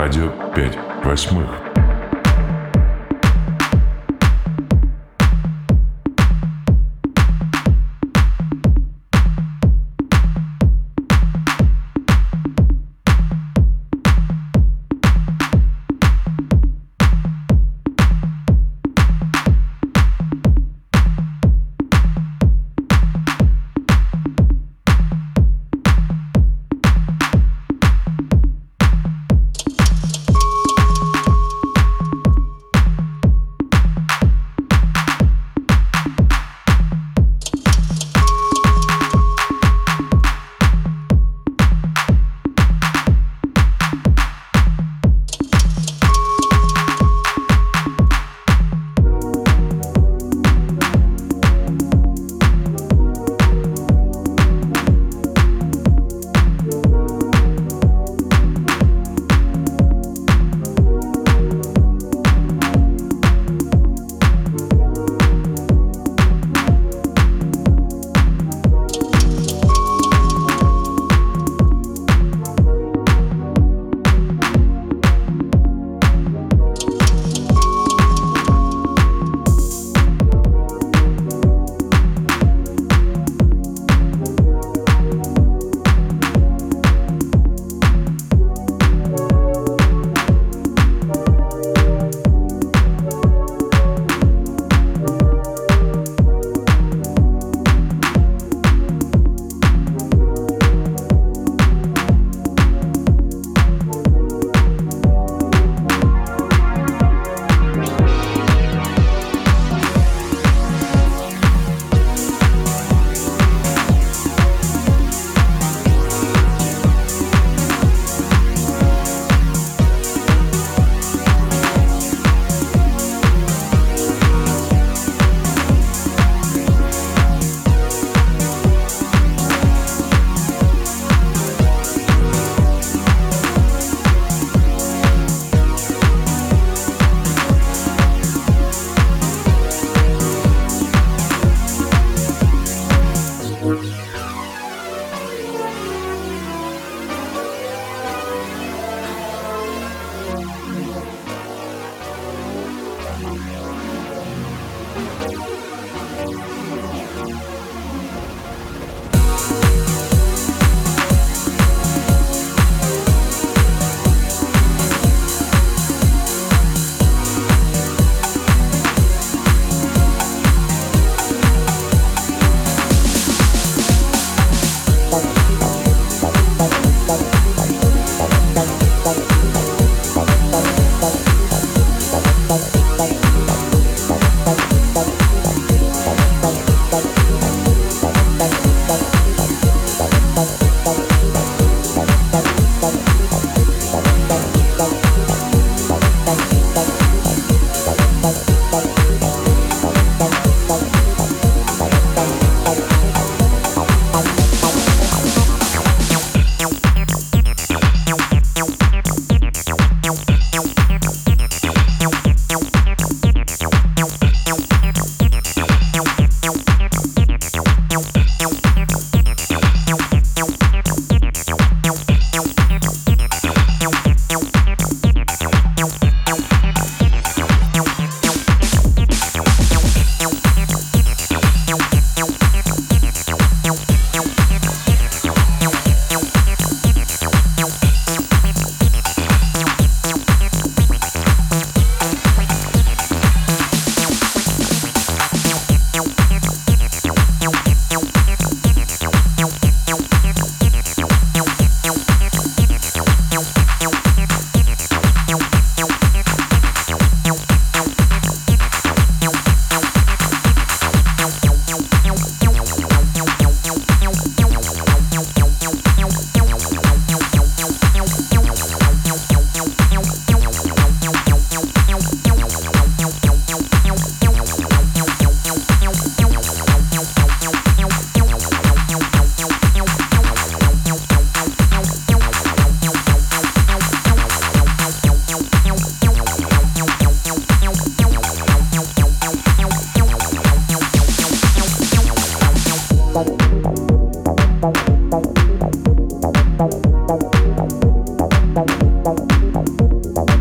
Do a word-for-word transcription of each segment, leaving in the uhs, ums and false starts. радио пять восьмых.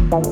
We'll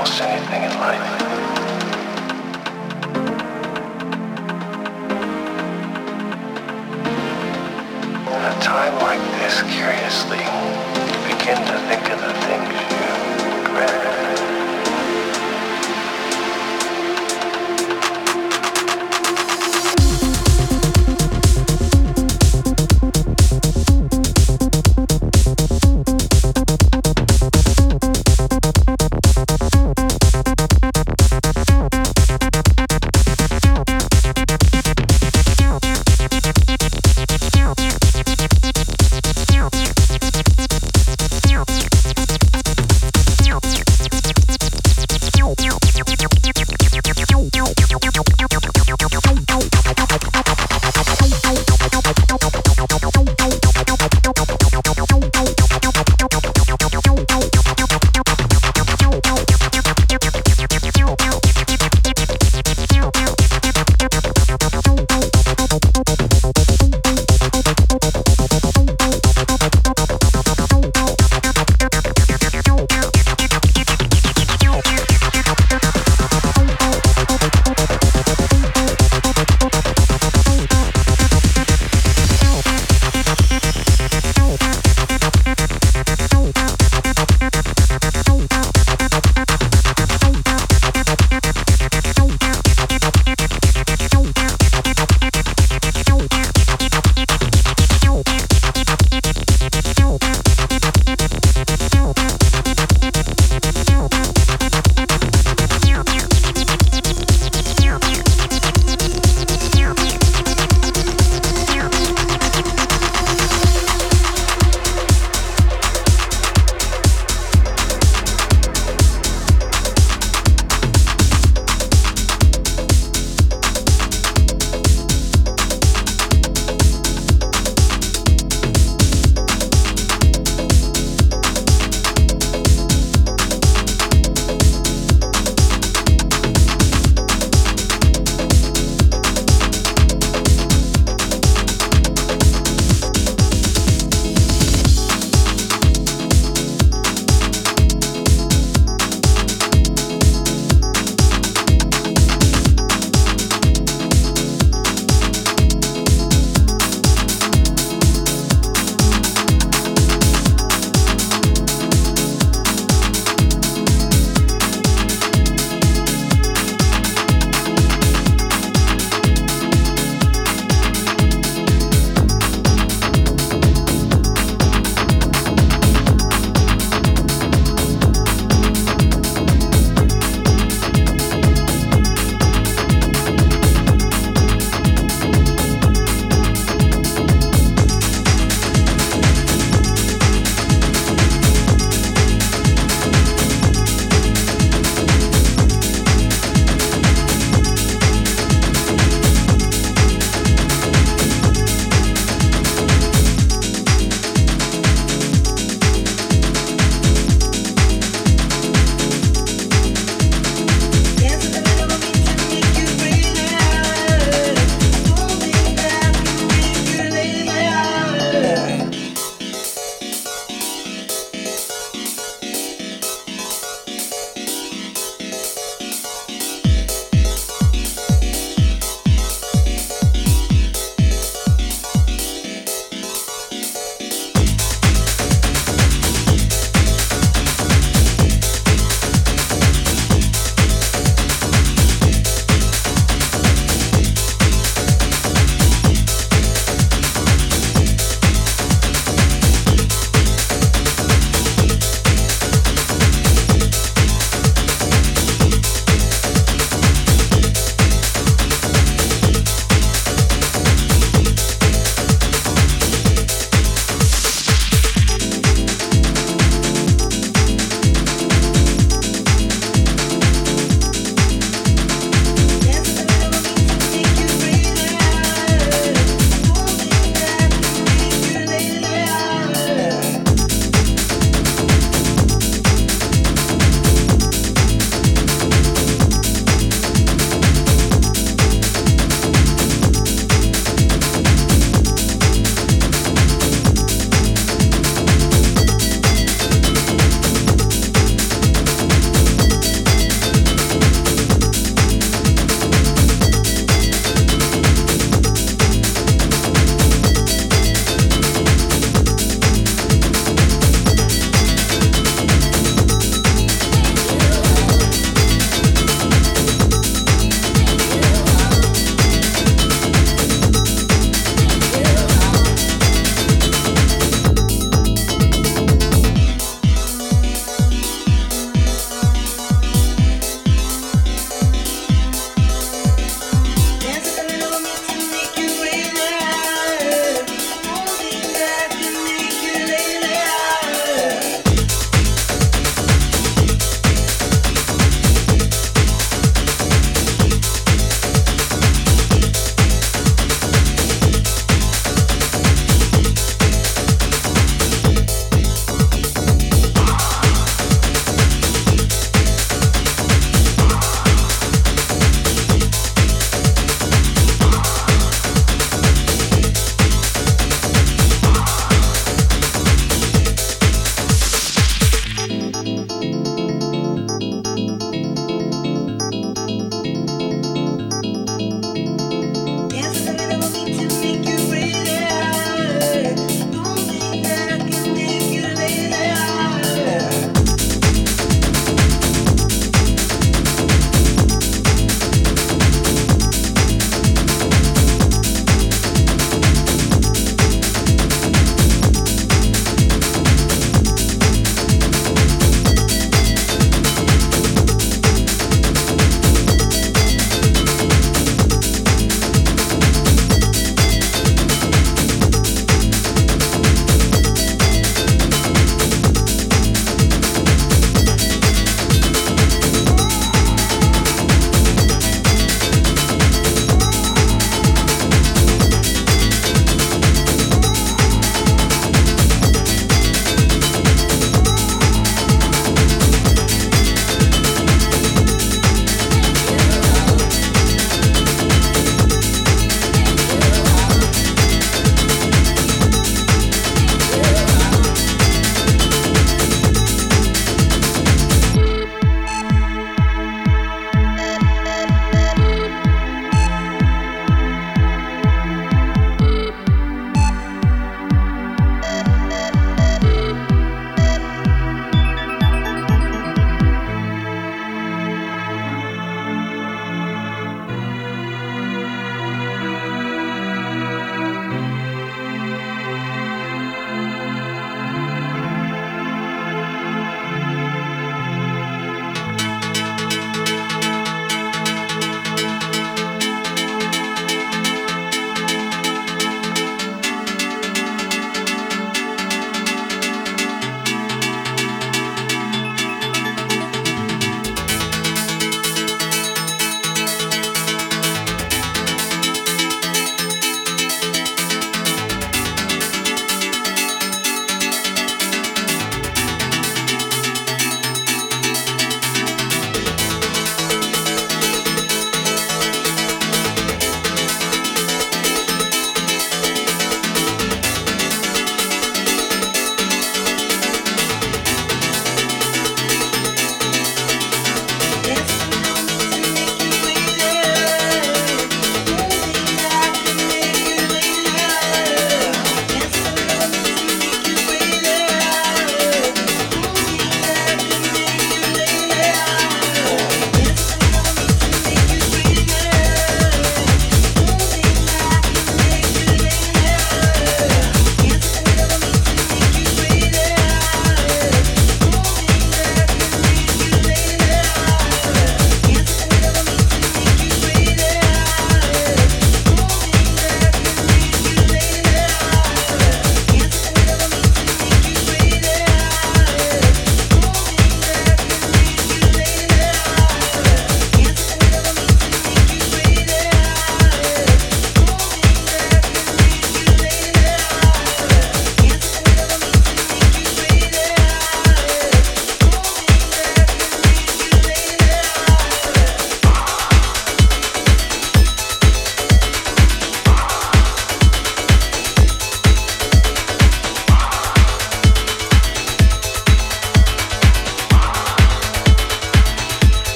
almost anything in life. In a time like this, curiously, you begin to think of the things you regret.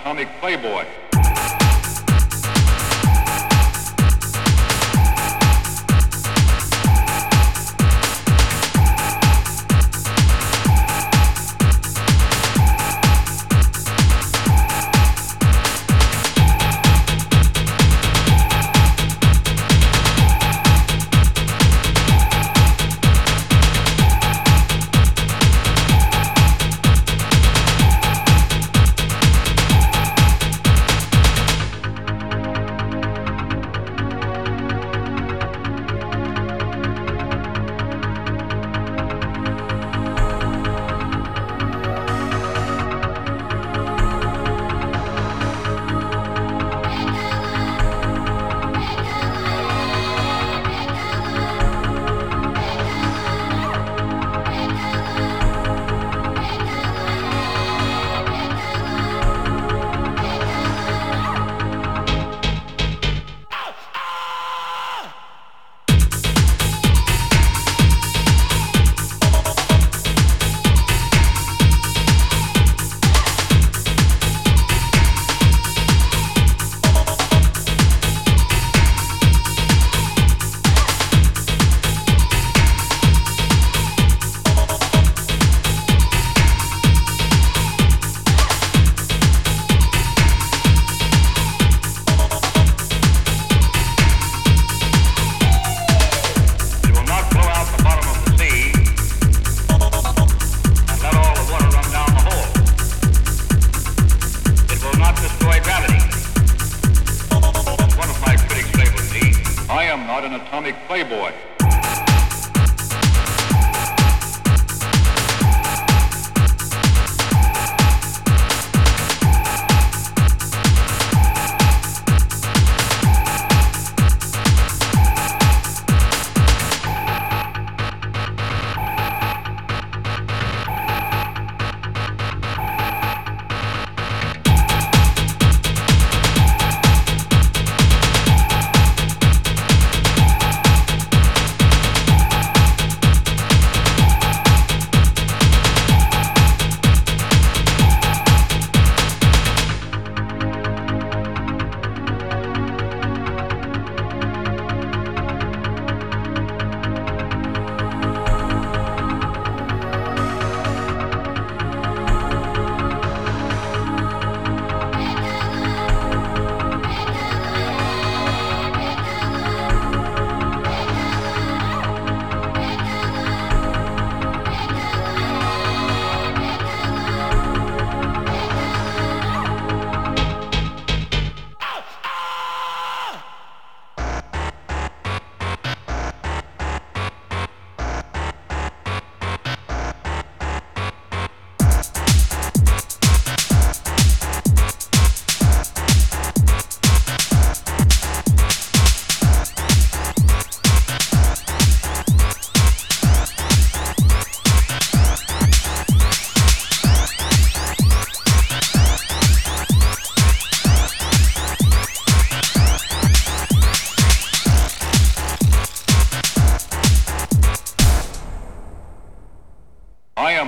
Atomic Playboy. Playboy.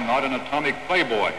Not an atomic playboy.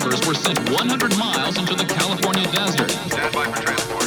laborers were sent one hundred miles into the California desert. Stand by for transport.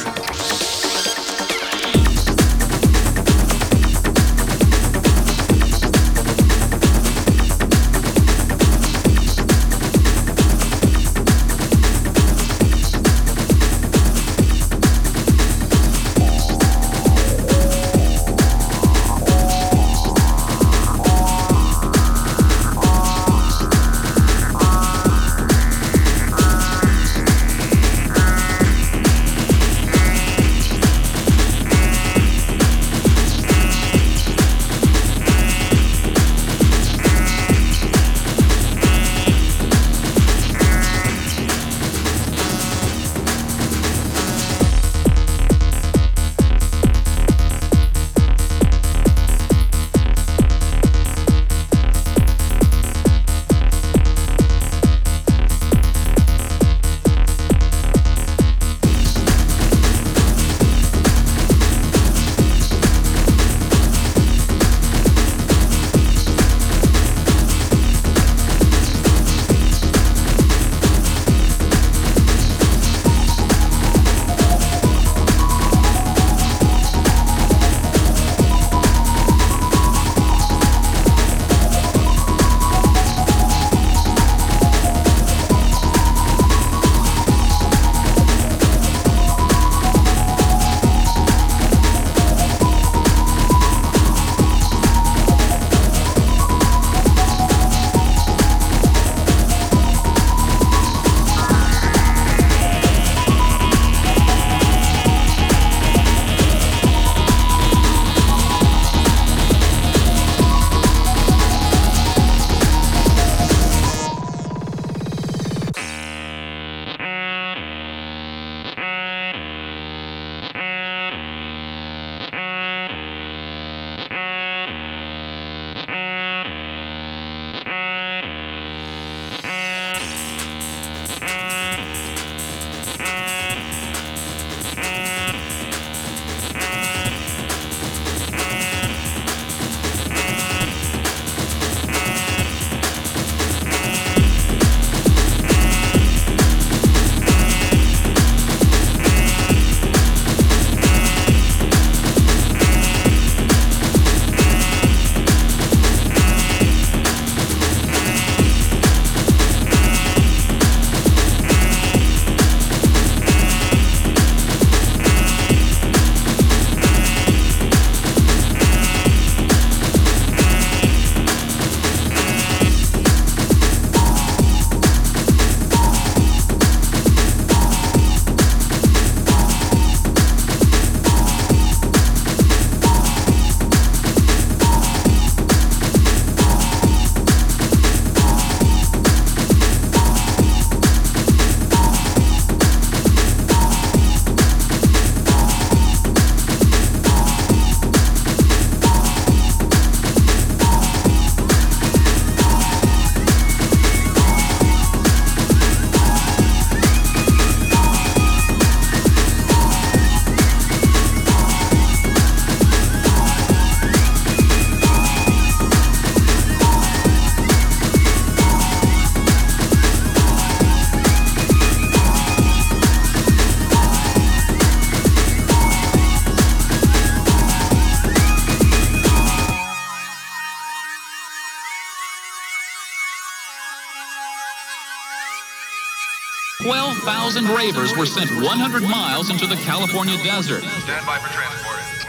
twelve thousand ravers were sent one hundred miles into the California desert. Stand by for transport.